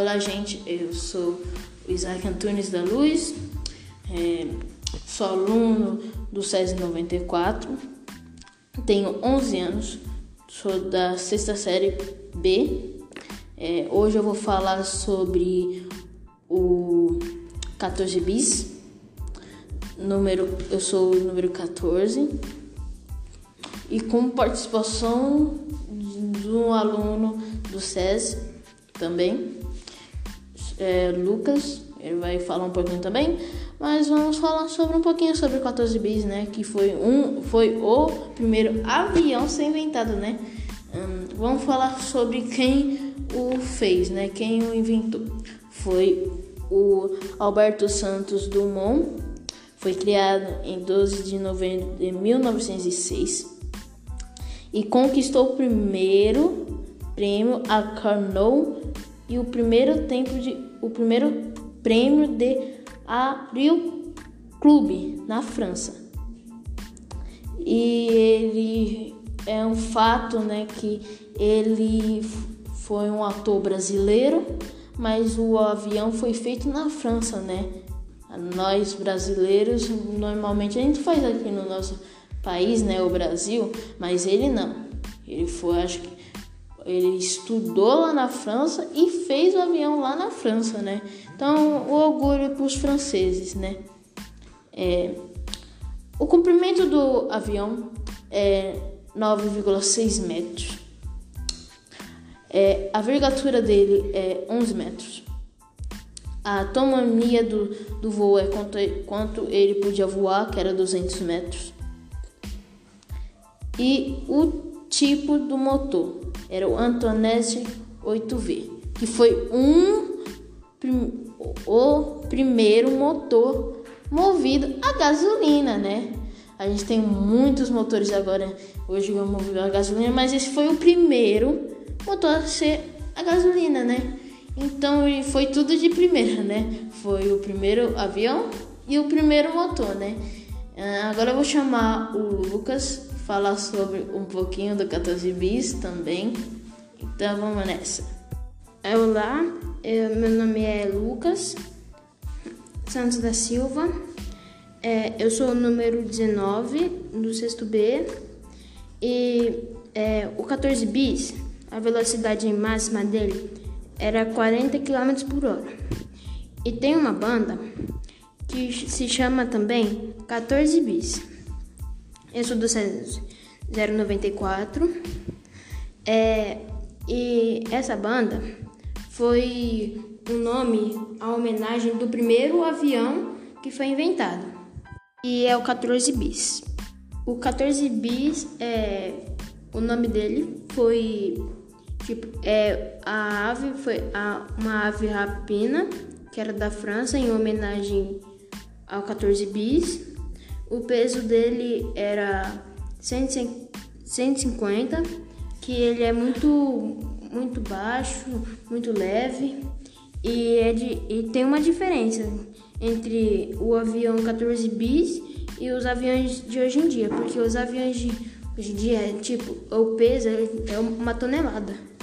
Olá, gente, eu sou o Isaac Antunes da Luz, sou aluno do SESI 94, tenho 11 anos, sou da 6ª série B. Hoje eu vou falar sobre o 14 bis. Eu sou o número 14 e com participação de um aluno do SESI também, Lucas. Ele vai falar um pouquinho também, mas vamos falar um pouquinho sobre o 14 bis, né? Que foi o primeiro avião a ser inventado, né? Vamos falar sobre quem o fez, né? Quem o inventou. Foi o Alberto Santos Dumont. Foi criado em 12 de novembro de 1906 e conquistou o primeiro prêmio a Carnot e o primeiro prêmio de Ariel Clube na França. E ele é um fato, né, que ele foi um ator brasileiro, mas o avião foi feito na França, né? Nós brasileiros normalmente a gente faz aqui no nosso país, né, o Brasil, mas ele não. Ele estudou lá na França e fez o avião lá na França, né? Então, o orgulho é para os franceses, né? O comprimento do avião é 9,6 metros. A vergatura dele é 11 metros. A autonomia do voo é quanto ele podia voar, que era 200 metros. E o tipo do motor era o Antonez 8V, que foi o primeiro motor movido a gasolina, né? A gente tem muitos motores agora, hoje é movido a gasolina, mas esse foi o primeiro motor a ser a gasolina, né? Então, foi tudo de primeira, né? Foi o primeiro avião e o primeiro motor, né? Agora eu vou chamar o Lucas, falar sobre um pouquinho do 14 bis também. Então, vamos nessa. Olá, meu nome é Lucas Santos da Silva. Eu sou o número 19 do 6º B. E o 14 bis, a velocidade máxima dele era 40 km por hora. E tem uma banda que se chama também 14 bis. Eu sou do SESI 094. E essa banda foi o nome, a homenagem do primeiro avião que foi inventado. E é o 14 bis. O 14 bis, o nome dele foi... a ave foi uma ave rapina, que era da França, em homenagem ao 14 bis. O peso dele era 150, que ele é muito baixo, muito leve. E tem uma diferença entre o avião 14 bis e os aviões de hoje em dia, porque os aviões de hoje em dia, o peso é uma tonelada.